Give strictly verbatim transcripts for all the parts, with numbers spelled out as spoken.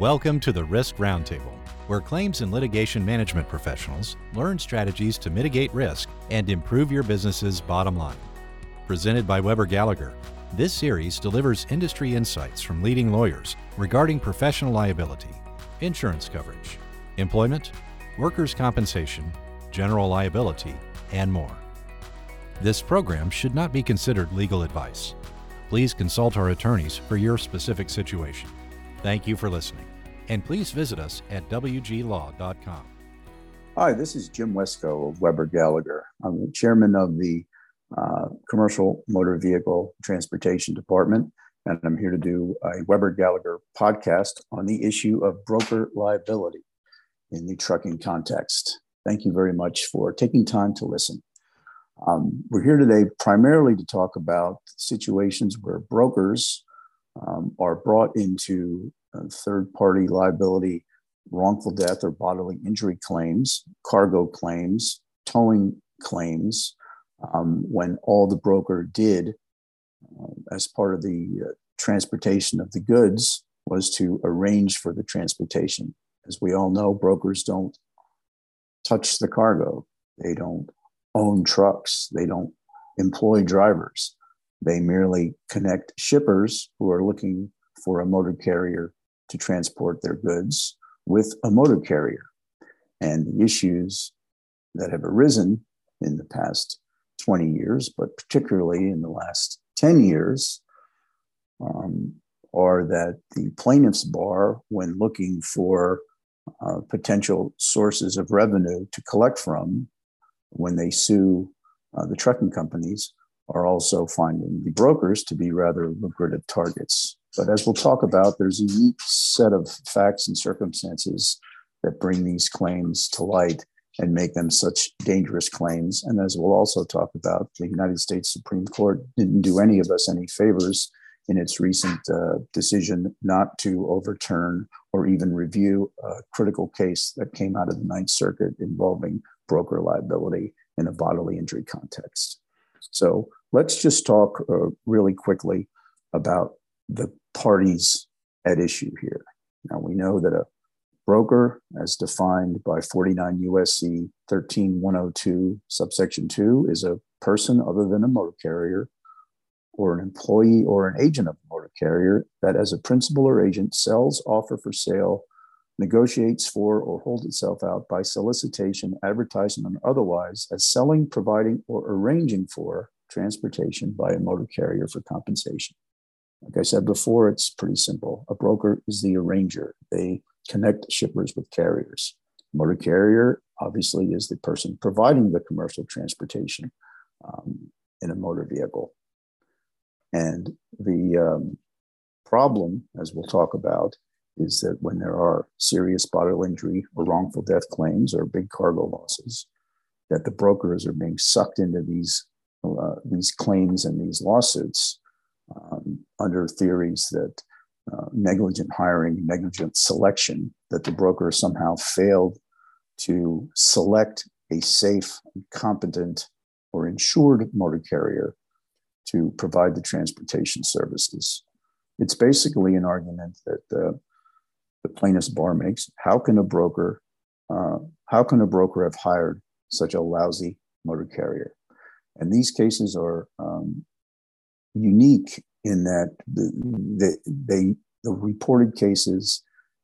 Welcome to the Risk Roundtable, where claims and litigation management professionals learn strategies to mitigate risk and improve your business's bottom line. Presented by Weber Gallagher, this series delivers industry insights from leading lawyers regarding professional liability, insurance coverage, employment, workers' compensation, general liability, and more. This program should not be considered legal advice. Please consult our attorneys for your specific situation. Thank you for listening, and please visit us at w g law dot com. Hi, this is Jim Wesco of Weber Gallagher. I'm the chairman of the uh, Commercial Motor Vehicle Transportation Department, and I'm here to do a Weber Gallagher podcast on the issue of broker liability in the trucking context. Thank you very much for taking time to listen. Um, we're here today primarily to talk about situations where brokers um, are brought into uh, third-party liability, wrongful death or bodily injury claims, cargo claims, towing claims, um, when all the broker did uh, as part of the uh, transportation of the goods was to arrange for the transportation. As we all know, brokers don't touch the cargo. They don't own trucks. They don't employ drivers. They merely connect shippers who are looking for a motor carrier to transport their goods with a motor carrier. And the issues that have arisen in the past twenty years, but particularly in the last ten years, um, are that the plaintiff's bar, when looking for uh, potential sources of revenue to collect from, when they sue uh, the trucking companies, are also finding the brokers to be rather lucrative targets. But as we'll talk about, there's a unique set of facts and circumstances that bring these claims to light and make them such dangerous claims. And as we'll also talk about, the United States Supreme Court didn't do any of us any favors in its recent uh, decision not to overturn or even review a critical case that came out of the Ninth Circuit involving broker liability in a bodily injury context. So let's just talk uh, really quickly about the parties at issue here. Now, we know that a broker, as defined by forty-nine U S C thirteen one oh two, subsection two, is a person other than a motor carrier or an employee or an agent of a motor carrier that as a principal or agent sells, offer for sale, negotiates for or holds itself out by solicitation, advertisement, and otherwise as selling, providing, or arranging for transportation by a motor carrier for compensation. Like I said before, it's pretty simple. A broker is the arranger. They connect shippers with carriers. Motor carrier, obviously, is the person providing the commercial transportation um, in a motor vehicle. And the um, problem, as we'll talk about, is that when there are serious bodily injury or wrongful death claims or big cargo losses, that the brokers are being sucked into these, uh, these claims and these lawsuits um, under theories that uh, negligent hiring, negligent selection, that the broker somehow failed to select a safe, competent, or insured motor carrier to provide the transportation services. It's basically an argument that uh, the plaintiff's bar makes. How can a broker, uh, how can a broker have hired such a lousy motor carrier? And these cases are um, unique in that the, the, they, the reported cases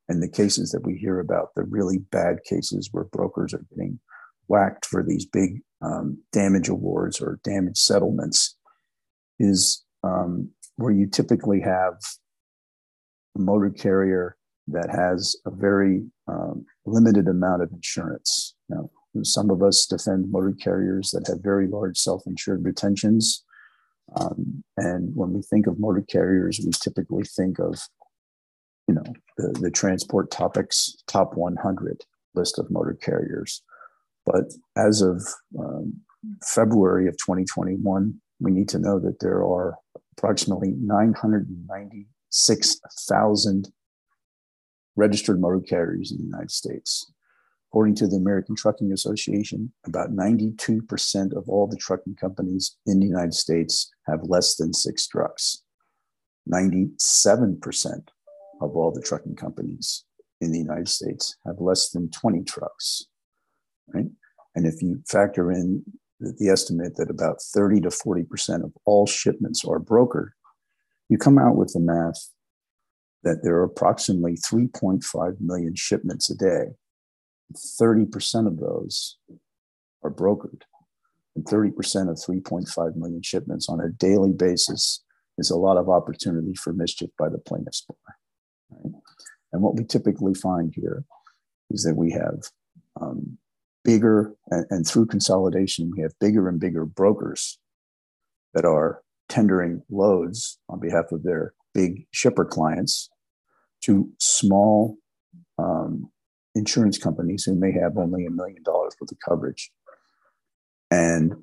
and the cases that we hear about, the really bad cases where brokers are getting whacked for these big um, damage awards or damage settlements, is um, where you typically have a motor carrier that has a very um, limited amount of insurance. Now, some of us defend motor carriers that have very large self-insured retentions. Um, and when we think of motor carriers, we typically think of, you know, the, the Transport Topics top one hundred list of motor carriers. But as of um, February of twenty twenty-one, we need to know that there are approximately nine hundred ninety-six thousand registered motor carriers in the United States. According to the American Trucking Association, about ninety-two percent of all the trucking companies in the United States have less than six trucks. ninety-seven percent of all the trucking companies in the United States have less than twenty trucks, right? And if you factor in the, the estimate that about thirty to forty percent of all shipments are brokered, you come out with the math that there are approximately three point five million shipments a day. thirty percent of those are brokered. And thirty percent of three point five million shipments on a daily basis is a lot of opportunity for mischief by the plaintiff's bar. Right? And what we typically find here is that we have um, bigger, and, and through consolidation, we have bigger and bigger brokers that are tendering loads on behalf of their big shipper clients to small um, insurance companies who may have only a million dollars worth of coverage. And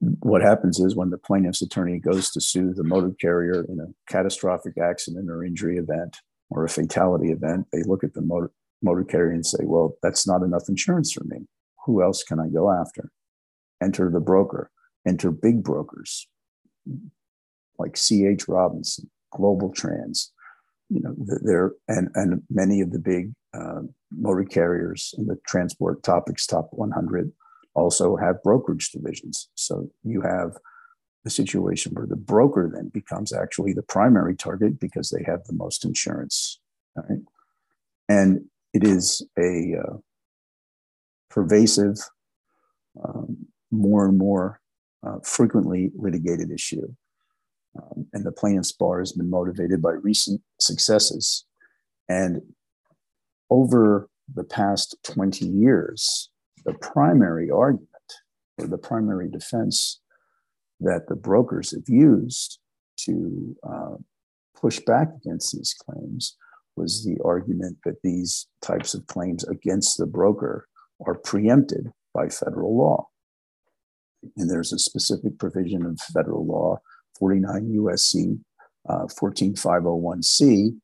what happens is when the plaintiff's attorney goes to sue the motor carrier in a catastrophic accident or injury event or a fatality event, they look at the motor, motor carrier and say, well, that's not enough insurance for me. Who else can I go after? Enter the broker, enter big brokers like C H. Robinson, Global Trans, you know, there and, and many of the big uh, motor carriers in the Transport Topics Top one hundred also have brokerage divisions. So you have the situation where the broker then becomes actually the primary target because they have the most insurance. All right? And it is a uh, pervasive, um, more and more uh, frequently litigated issue. Um, and the plaintiff's bar has been motivated by recent successes. And over the past twenty years, the primary argument or the primary defense that the brokers have used to uh, push back against these claims was the argument that these types of claims against the broker are preempted by federal law. And there's a specific provision of federal law, forty-nine U S C uh, one four five oh one C,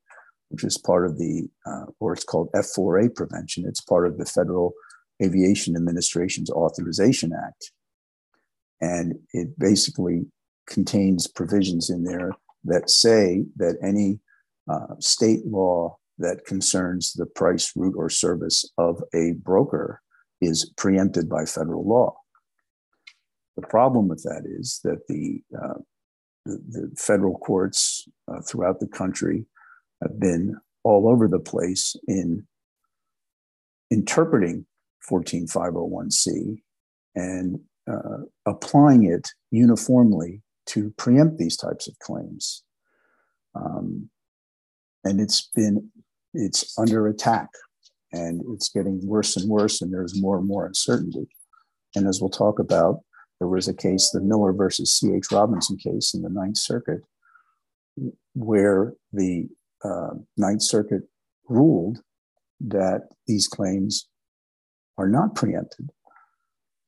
which is part of the, uh, or it's called F four A prevention. It's part of the Federal Aviation Administration's Authorization Act. And it basically contains provisions in there that say that any uh, state law that concerns the price, route, or service of a broker is preempted by federal law. The problem with that is that the, uh, the, the federal courts uh, throughout the country have been all over the place in interpreting one four five oh one C and uh, applying it uniformly to preempt these types of claims. Um, and it's been, it's under attack and it's getting worse and worse and there's more and more uncertainty. And as we'll talk about, there was a case, the Miller versus C H. Robinson case in the Ninth Circuit, where the uh, Ninth Circuit ruled that these claims are not preempted.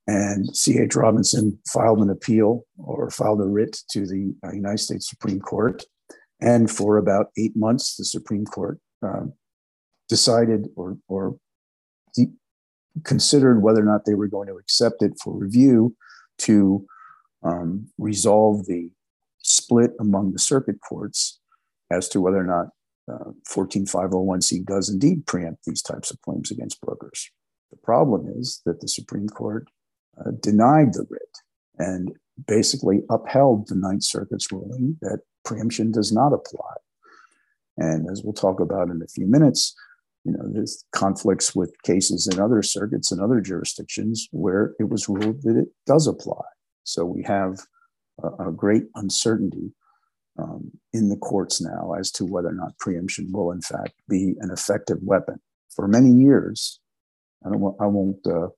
And C H. Robinson filed an appeal or filed a writ to the United States Supreme Court. And for about eight months, the Supreme Court uh, decided or, or de- considered whether or not they were going to accept it for review to um, resolve the split among the circuit courts as to whether or not uh, one four five oh one C does indeed preempt these types of claims against brokers. The problem is that the Supreme Court uh, denied the writ and basically upheld the Ninth Circuit's ruling that preemption does not apply. And as we'll talk about in a few minutes, you know, there's conflicts with cases in other circuits and other jurisdictions where it was ruled that it does apply. So we have a, a great uncertainty um, in the courts now as to whether or not preemption will in fact be an effective weapon. For many years, I, don't, I won't uh,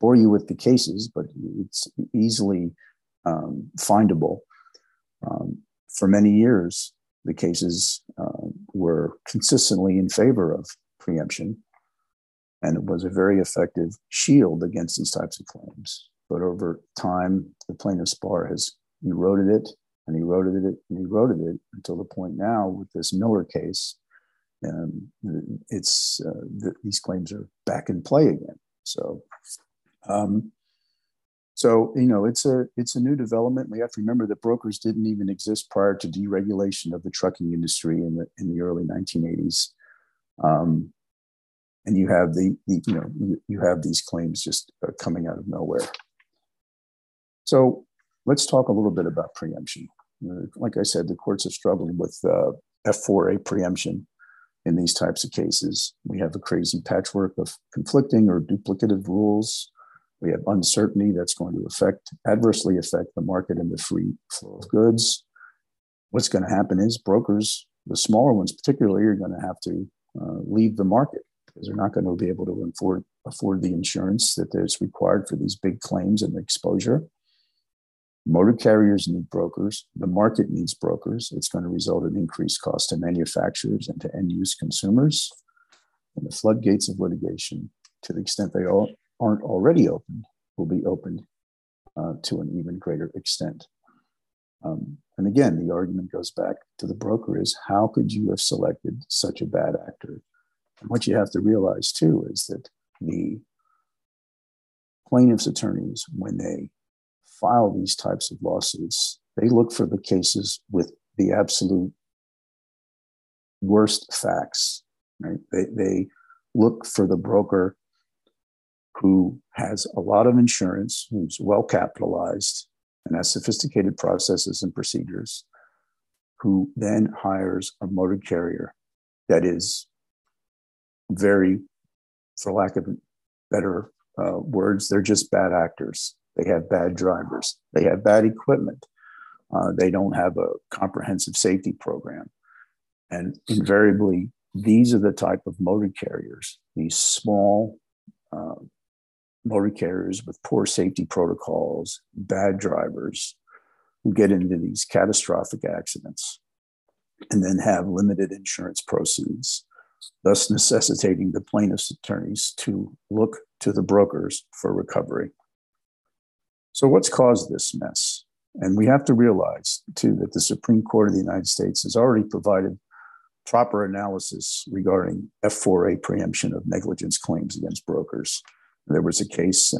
bore you with the cases, but it's easily um, findable. Um, for many years, the cases uh, were consistently in favor of preemption, and it was a very effective shield against these types of claims. But over time, the plaintiff's bar has eroded it, and eroded it, and eroded it, until the point now with this Miller case, Um, it's uh, th- these claims are back in play again. So um, So, you know, it's a it's a new development. We have to remember that brokers didn't even exist prior to deregulation of the trucking industry in the in the early nineteen eighties. Um, and you have the, the you know you, you have these claims just uh, coming out of nowhere. So let's talk a little bit about preemption. Uh, like I said, the courts are struggling with uh, F four A preemption in these types of cases. We have a crazy patchwork of conflicting or duplicative rules. We have uncertainty that's going to affect, adversely affect the market and the free flow of goods. What's going to happen is brokers, the smaller ones particularly, are going to have to uh, leave the market because they're not going to be able to afford, afford the insurance that is required for these big claims and exposure. Motor carriers need brokers. The market needs brokers. It's going to result in increased cost to manufacturers and to end-use consumers. And the floodgates of litigation, to the extent they all aren't already opened, will be opened uh, to an even greater extent. Um, and again, the argument goes back to the broker is, how could you have selected such a bad actor? And what you have to realize too is that the plaintiff's attorneys, when they file these types of lawsuits, they look for the cases with the absolute worst facts, right? They, they look for the broker who has a lot of insurance, who's well capitalized and has sophisticated processes and procedures, who then hires a motor carrier that is very, for lack of better uh, words, they're just bad actors. They have bad drivers. They have bad equipment. Uh, they don't have a comprehensive safety program. And invariably, these are the type of motor carriers, these small uh, motor carriers with poor safety protocols, bad drivers, who get into these catastrophic accidents and then have limited insurance proceeds, thus necessitating the plaintiff's attorneys to look to the brokers for recovery. So what's caused this mess? And we have to realize, too, that the Supreme Court of the United States has already provided proper analysis regarding F four A preemption of negligence claims against brokers. There was a case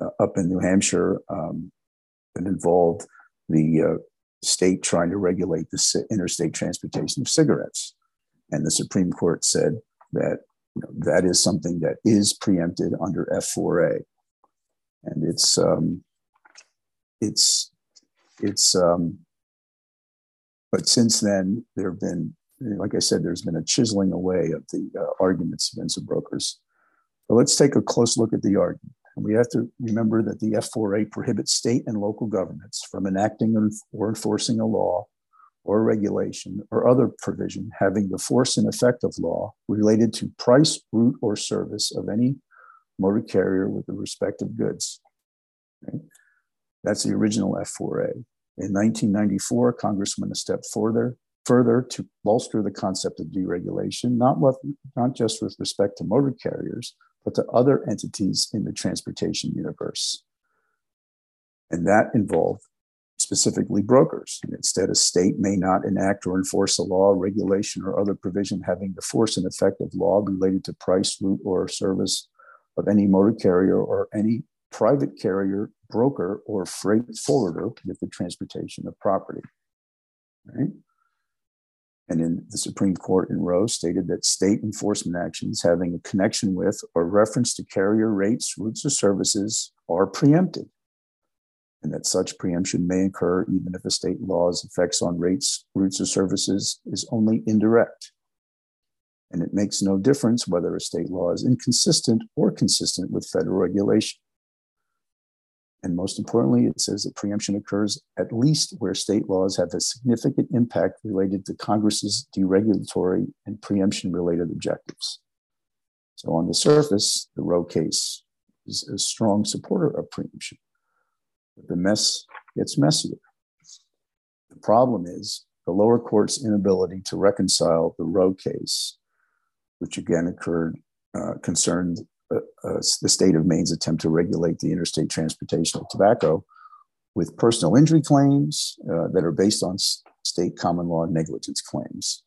uh, up in New Hampshire um, that involved the uh, state trying to regulate the interstate transportation of cigarettes. And the Supreme Court said that, you know, that is something that is preempted under F four A. And it's... Um, It's, it's, um, but since then, there have been, like I said, there's been a chiseling away of the uh, arguments against the brokers. But let's take a close look at the argument. And we have to remember that the F four A prohibits state and local governments from enacting or enforcing a law or regulation or other provision having the force and effect of law related to price, route, or service of any motor carrier with the respective goods. Right? That's the original F four A. In nineteen ninety-four, Congress went a step further, further to bolster the concept of deregulation, not, with, not just with respect to motor carriers, but to other entities in the transportation universe. And that involved specifically brokers. And instead, a state may not enact or enforce a law, regulation, or other provision having the force and effect of law related to price, route, or service of any motor carrier or any private carrier, broker, or freight forwarder with the transportation of property, right? And then the Supreme Court in Roe stated that state enforcement actions having a connection with or reference to carrier rates, routes, or services are preempted, and that such preemption may occur even if a state law's effects on rates, routes, or services is only indirect. And it makes no difference whether a state law is inconsistent or consistent with federal regulation. And most importantly, it says that preemption occurs at least where state laws have a significant impact related to Congress's deregulatory and preemption-related objectives. So on the surface, the Roe case is a strong supporter of preemption. But the mess gets messier. The problem is the lower court's inability to reconcile the Roe case, which again occurred, uh, concerned Uh, uh, the state of Maine's attempt to regulate the interstate transportation of tobacco with personal injury claims uh, that are based on s- state common law negligence claims.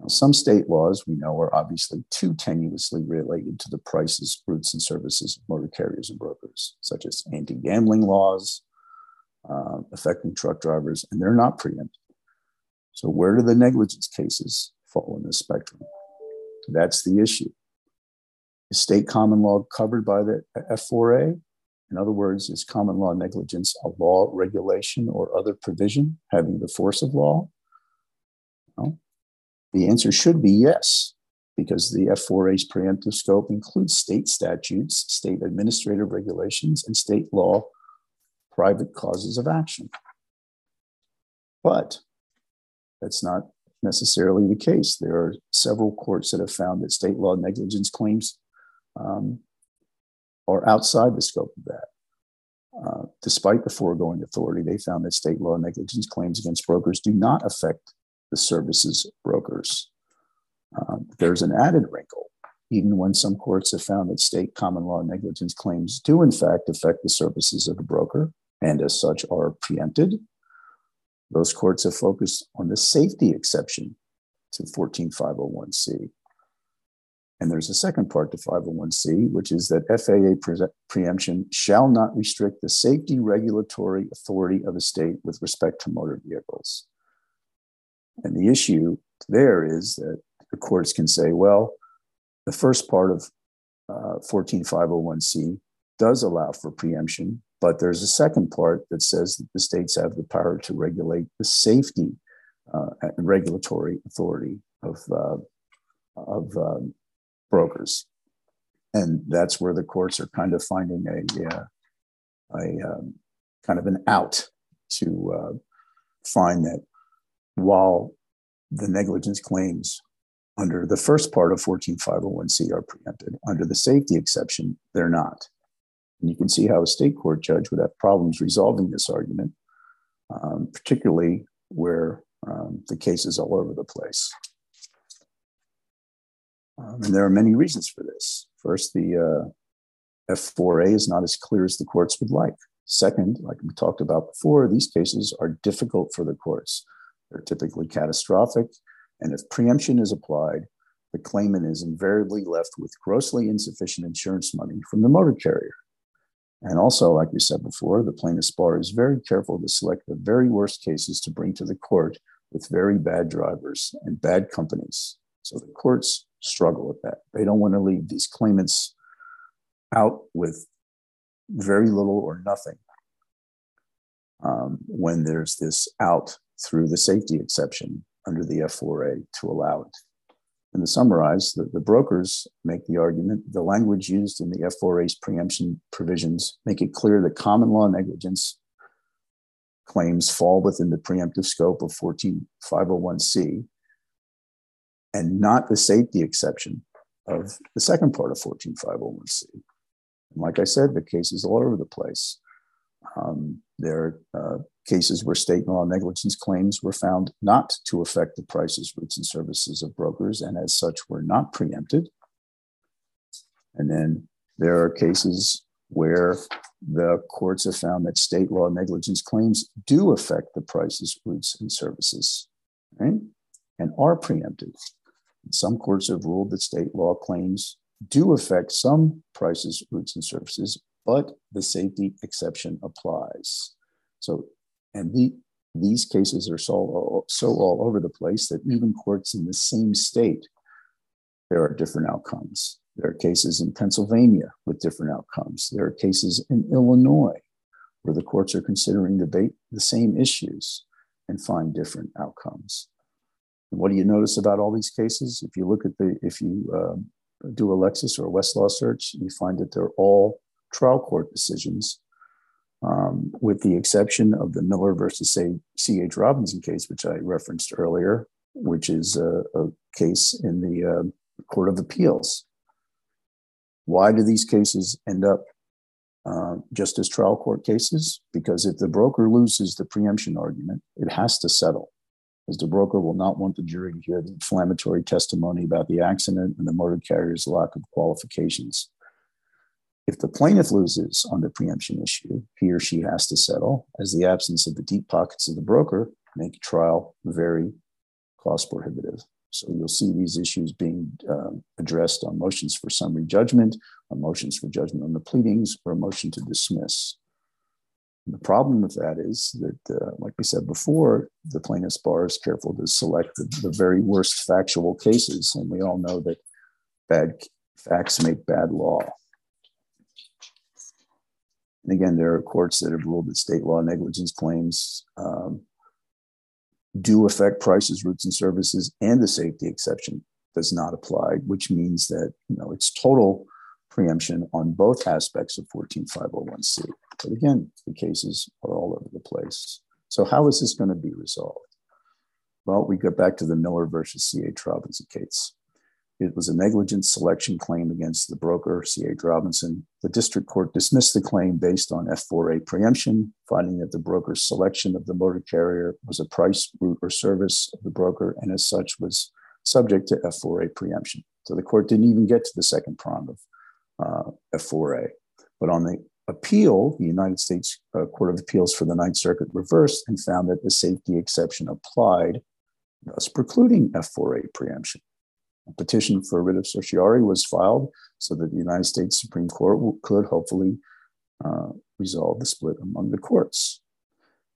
Now, some state laws we know are obviously too tenuously related to the prices, routes, and services of motor carriers and brokers, such as anti-gambling laws uh, affecting truck drivers, and they're not preempted. So where do the negligence cases fall in this spectrum? That's the issue. Is state common law covered by the F four A? In other words, is common law negligence a law, regulation, or other provision having the force of law? No. The answer should be yes, because the F four A's preemptive scope includes state statutes, state administrative regulations, and state law, private causes of action. But that's not necessarily the case. There are several courts that have found that state law negligence claims um, are outside the scope of that. Uh, despite the foregoing authority, they found that state law negligence claims against brokers do not affect the services brokers. Uh, there's an added wrinkle, even when some courts have found that state common law negligence claims do in fact affect the services of the broker, and as such are preempted. Those courts have focused on the safety exception to fourteen five oh one C. And there's a second part to five oh one C, which is that F A A pre preemption shall not restrict the safety regulatory authority of a state with respect to motor vehicles. And the issue there is that the courts can say, well, the first part of uh, fourteen five oh one C does allow for preemption, but there's a second part that says that the states have the power to regulate the safety uh, and regulatory authority of, uh, of um, brokers. And that's where the courts are kind of finding a, uh, a um, kind of an out to uh, find that while the negligence claims under the first part of fourteen five oh one C are preempted, under the safety exception, they're not. And you can see how a state court judge would have problems resolving this argument, um, particularly where um, the case is all over the place. Um, and there are many reasons for this. First, the uh, F four A is not as clear as the courts would like. Second, like we talked about before, these cases are difficult for the courts. They're typically catastrophic. And if preemption is applied, the claimant is invariably left with grossly insufficient insurance money from the motor carrier. And also, like we said before, the plaintiff's bar is very careful to select the very worst cases to bring to the court with very bad drivers and bad companies. So the courts struggle with that. They don't want to leave these claimants out with very little or nothing um, when there's this out through the safety exception under the F four A to allow it. And to summarize, the, the brokers make the argument, the language used in the F four A's preemption provisions make it clear that common law negligence claims fall within the preemptive scope of fourteen five oh one C and not the safety exception of the second part of fourteen five oh one C. And like I said, the case is all over the place. Um, there are uh, cases where state law negligence claims were found not to affect the prices, routes, and services of brokers, and as such were not preempted. And then there are cases where the courts have found that state law negligence claims do affect the prices, routes, and services, right? And are preempted. And some courts have ruled that state law claims do affect some prices, routes, and services, but the safety exception applies. So, and the, these cases are so, so all over the place that even courts in the same state, there are different outcomes. There are cases in Pennsylvania with different outcomes. There are cases in Illinois where the courts are considering debate the same issues and find different outcomes. And what do you notice about all these cases? If you look at the, if you um, do a Lexis or a Westlaw search, you find that they're all trial court decisions, um, with the exception of the Miller versus C H Robinson case, which I referenced earlier, which is a, a case in the uh, Court of Appeals. Why do these cases end up uh, just as trial court cases? Because if the broker loses the preemption argument, it has to settle, because the broker will not want the jury to hear the inflammatory testimony about the accident and the motor carrier's lack of qualifications. If the plaintiff loses on the preemption issue, he or she has to settle, as the absence of the deep pockets of the broker make trial very cost prohibitive. So you'll see these issues being um, addressed on motions for summary judgment, on motions for judgment on the pleadings, or a motion to dismiss. And the problem with that is that, uh, like we said before, the plaintiff's bar is careful to select the, the very worst factual cases. And we all know that bad facts make bad law. And again, there are courts that have ruled that state law negligence claims um, do affect prices, routes, and services, and the safety exception does not apply, which means that, you know, it's total preemption on both aspects of fourteen five oh one C. But again, the cases are all over the place. So how is this going to be resolved? Well, we go back to the Miller versus C H Robinson case. It was a negligent selection claim against the broker, C H Robinson. The district court dismissed the claim based on F four A preemption, finding that the broker's selection of the motor carrier was a price, route, or service of the broker, and as such was subject to F four A preemption. So the court didn't even get to the second prong of uh, F four A. But on the appeal, the United States uh, Court of Appeals for the Ninth Circuit reversed and found that the safety exception applied, thus precluding F four A preemption. A petition for writ of certiorari was filed so that the United States Supreme Court will, could hopefully uh, resolve the split among the courts.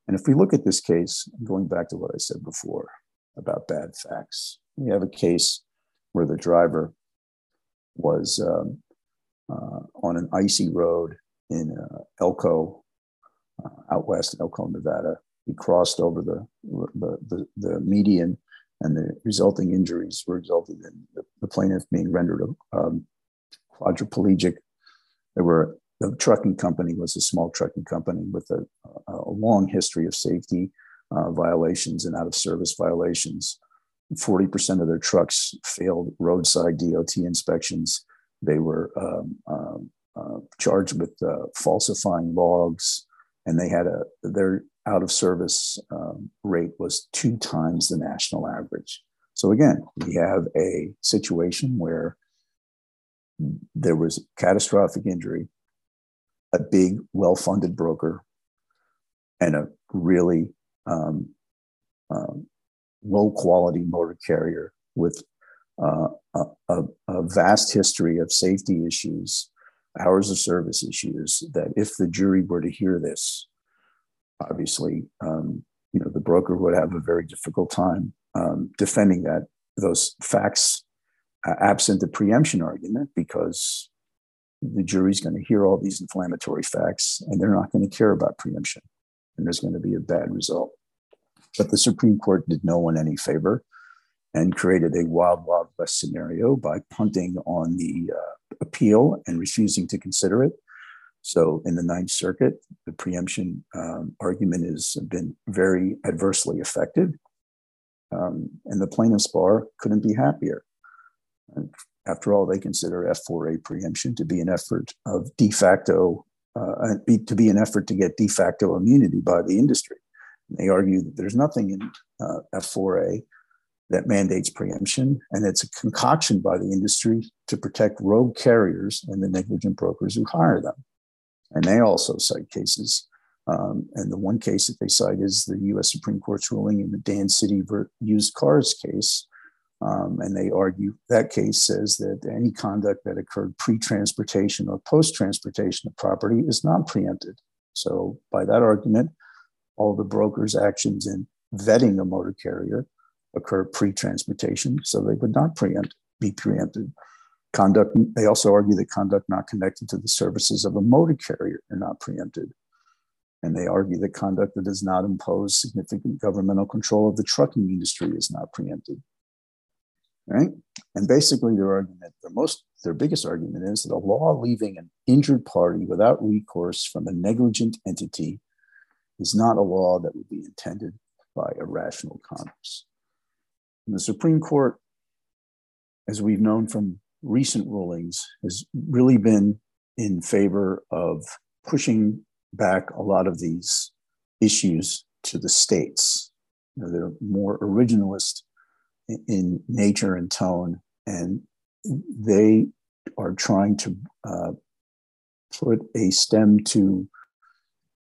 And if we look at this case, going back to what I said before about bad facts, we have a case where the driver was um, uh, on an icy road in uh, Elko, uh, out west, Elko, Nevada. He crossed over the, the, the, the median, and the resulting injuries resulted in the, the plaintiff being rendered um, quadriplegic. There were, the trucking company was a small trucking company with a, a long history of safety uh, violations and out-of-service violations. forty percent of their trucks failed roadside D O T inspections. They were um, um, uh, charged with uh, falsifying logs, and they had a, their out-of-service um, rate was two times the national average. So again, we have a situation where there was catastrophic injury, a big, well-funded broker, and a really um, um, low-quality motor carrier with uh, a, a, a vast history of safety issues, hours of service issues, that if the jury were to hear this, obviously, um, you know, the broker would have a very difficult time um, defending that, those facts uh, absent the preemption argument, because the jury's going to hear all these inflammatory facts and they're not going to care about preemption, and there's going to be a bad result. But the Supreme Court did no one any favor and created a wild, wild west scenario by punting on the uh, appeal and refusing to consider it. So in the Ninth Circuit, the preemption um, argument has been very adversely affected, um, and the plaintiff's bar couldn't be happier. And after all, they consider F four A preemption to be an effort of de facto, uh, to be an effort to get de facto immunity by the industry. And they argue that there's nothing in uh, F four A that mandates preemption, and it's a concoction by the industry to protect rogue carriers and the negligent brokers who hire them. And they also cite cases. Um, and the one case that they cite is the U S Supreme Court's ruling in the Dan City used cars case. Um, and they argue that case says that any conduct that occurred pre-transportation or post-transportation of property is not preempted. So by that argument, all the broker's actions in vetting a motor carrier occur pre-transportation, so they would not preempt, be preempted. Conduct, they also argue that conduct not connected to the services of a motor carrier are not preempted. And they argue that conduct that does not impose significant governmental control of the trucking industry is not preempted, right? And basically their argument, their, most, their biggest argument is that a law leaving an injured party without recourse from a negligent entity is not a law that would be intended by irrational Congress. And the Supreme Court, as we've known from recent rulings, has really been in favor of pushing back a lot of these issues to the states. You know, they're more originalist in nature and tone, and they are trying to uh, put a stem to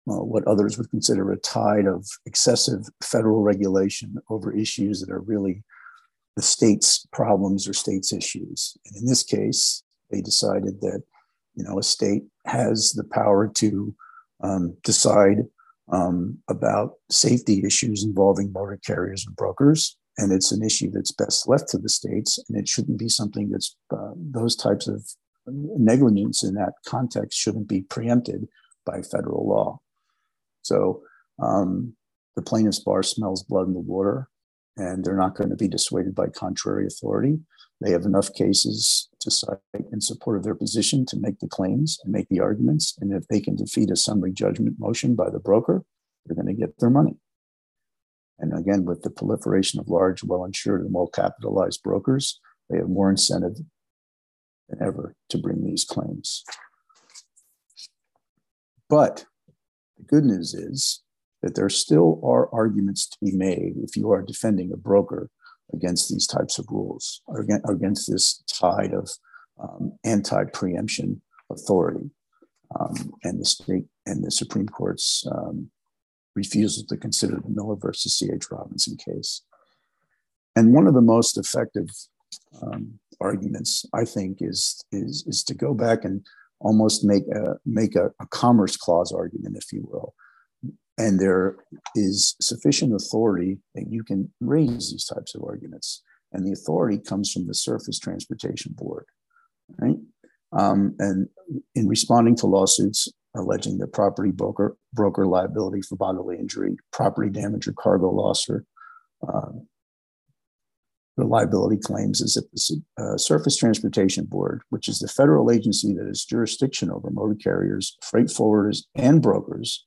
uh, what others would consider a tide of excessive federal regulation over issues that are really the state's problems or state's issues. And in this case, they decided that, you know, a state has the power to um, decide um, about safety issues involving motor carriers and brokers. And it's an issue that's best left to the states, and it shouldn't be something that's, uh, those types of negligence in that context shouldn't be preempted by federal law. So um, the plaintiff's bar smells blood in the water, and they're not going to be dissuaded by contrary authority. They have enough cases to cite in support of their position to make the claims and make the arguments. And if they can defeat a summary judgment motion by the broker, they're going to get their money. And again, with the proliferation of large, well-insured and well-capitalized brokers, they have more incentive than ever to bring these claims. But the good news is that there still are arguments to be made if you are defending a broker against these types of rules, or against this tide of um, anti-preemption authority, um, and the state and the Supreme Court's um, refusal to consider the Miller versus C H. Robinson case. And one of the most effective um, arguments, I think, is, is, is to go back and almost make a, make a, a Commerce Clause argument, if you will. And there is sufficient authority that you can raise these types of arguments. And the authority comes from the Surface Transportation Board, right? Um, and in responding to lawsuits alleging that property broker, broker liability for bodily injury, property damage or cargo loss, or uh, the liability claims is that the uh, Surface Transportation Board, which is the federal agency that has jurisdiction over motor carriers, freight forwarders, and brokers,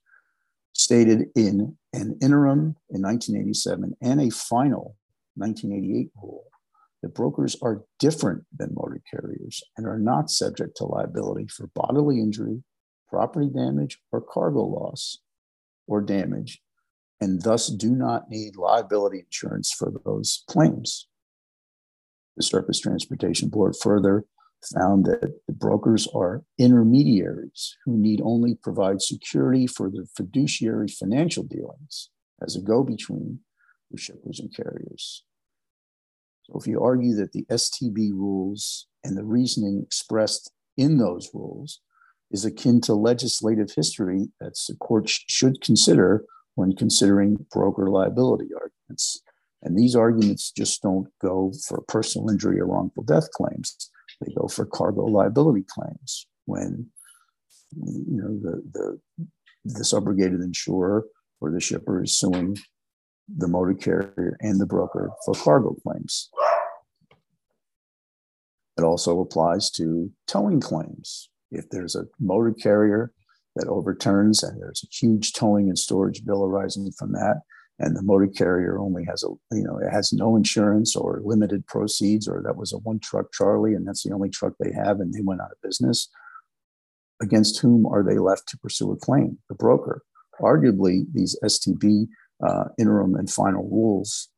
stated in an interim in nineteen eighty-seven and a final nineteen eighty-eight rule that brokers are different than motor carriers and are not subject to liability for bodily injury, property damage, or cargo loss or damage, and thus do not need liability insurance for those claims. The Surface Transportation Board further found that the brokers are intermediaries who need only provide security for their fiduciary financial dealings as a go-between for shippers and carriers. So if you argue that the S T B rules and the reasoning expressed in those rules is akin to legislative history, that the court should consider when considering broker liability arguments. And these arguments just don't go for personal injury or wrongful death claims. They go for cargo liability claims when, you know, the, the, the subrogated insurer or the shipper is suing the motor carrier and the broker for cargo claims. It also applies to towing claims. If there's a motor carrier that overturns and there's a huge towing and storage bill arising from that, and the motor carrier only has a, you know, it has no insurance or limited proceeds, or that was a one truck Charlie and that's the only truck they have and they went out of business, against whom are they left to pursue a claim? The broker. Arguably, these S T B uh, interim and final rules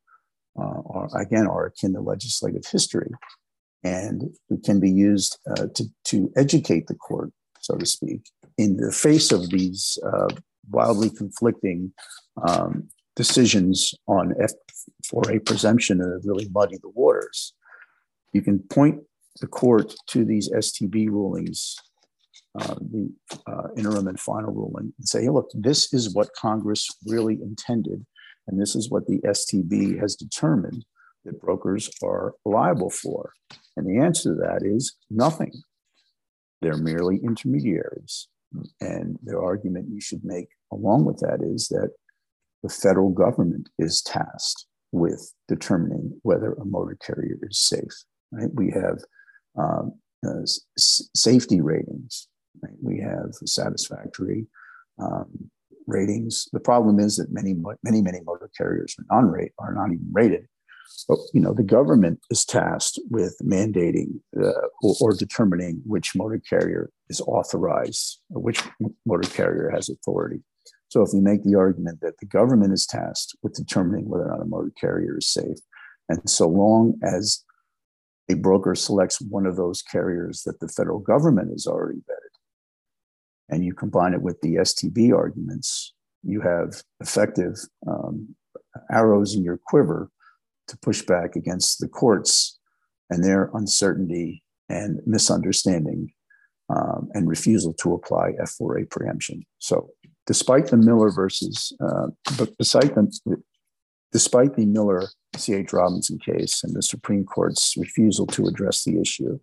uh, are, again, are akin to legislative history, and it can be used uh, to, to educate the court, so to speak, in the face of these uh, wildly conflicting um, decisions on F four A presumption that really muddy the waters. You can point the court to these S T B rulings, uh, the uh, interim and final ruling, and say, hey, look, this is what Congress really intended, and this is what the S T B has determined that brokers are liable for. And the answer to that is nothing. They're merely intermediaries. And their argument you should make along with that is that the federal government is tasked with determining whether a motor carrier is safe, right? We have um, uh, s safety ratings, right? We have satisfactory um, ratings. The problem is that many, many, many motor carriers are non-rate, are not even rated. But, you know, the government is tasked with mandating uh, or, or determining which motor carrier is authorized, or which motor carrier has authority. So if you make the argument that the government is tasked with determining whether or not a motor carrier is safe, and so long as a broker selects one of those carriers that the federal government has already vetted, and you combine it with the S T B arguments, you have effective um, arrows in your quiver to push back against the courts and their uncertainty and misunderstanding um, and refusal to apply F four A preemption. So despite the Miller versus, uh, but beside them, despite the Miller C H. Robinson case and the Supreme Court's refusal to address the issue,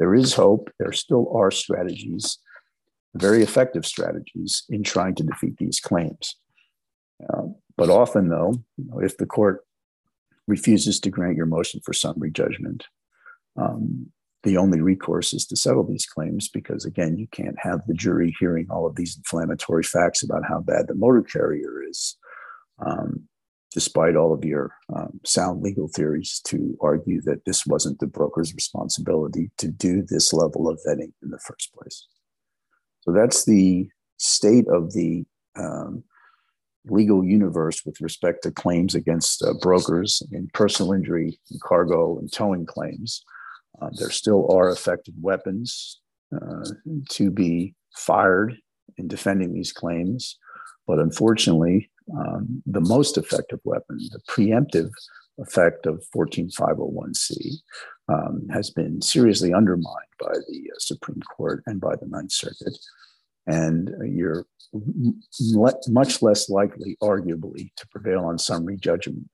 there is hope. There still are strategies, very effective strategies, in trying to defeat these claims. Uh, but often, though, you know, if the court refuses to grant your motion for summary judgment, um, the only recourse is to settle these claims, because, again, you can't have the jury hearing all of these inflammatory facts about how bad the motor carrier is, um, despite all of your um, sound legal theories to argue that this wasn't the broker's responsibility to do this level of vetting in the first place. So that's the state of the um, legal universe with respect to claims against uh, brokers in personal injury, and cargo, and towing claims. Uh, there still are effective weapons uh, to be fired in defending these claims. But unfortunately, um, the most effective weapon, the preemptive effect of fourteen five oh one C, um, has been seriously undermined by the uh, Supreme Court and by the Ninth Circuit. And you're le- much less likely, arguably, to prevail on summary judgment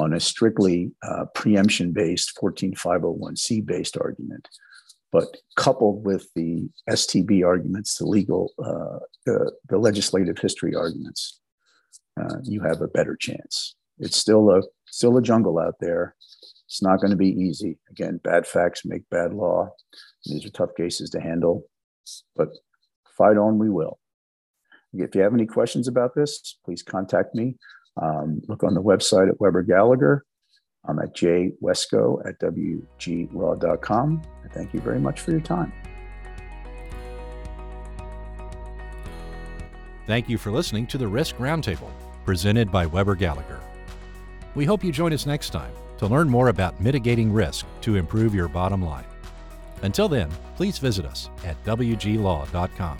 on a strictly uh, preemption-based, fourteen five oh one C-based argument. But coupled with the S T B arguments, the legal, uh, the, the legislative history arguments, uh, you have a better chance. It's still a still a jungle out there. It's not going to be easy. Again, bad facts make bad law. These are tough cases to handle, but fight on we will. If you have any questions about this, please contact me. Um, look on the website at Weber Gallagher. I'm at j wesco at w g law dot com. Thank you very much for your time. Thank you for listening to the Risk Roundtable, presented by Weber Gallagher. We hope you join us next time to learn more about mitigating risk to improve your bottom line. Until then, please visit us at w g law dot com.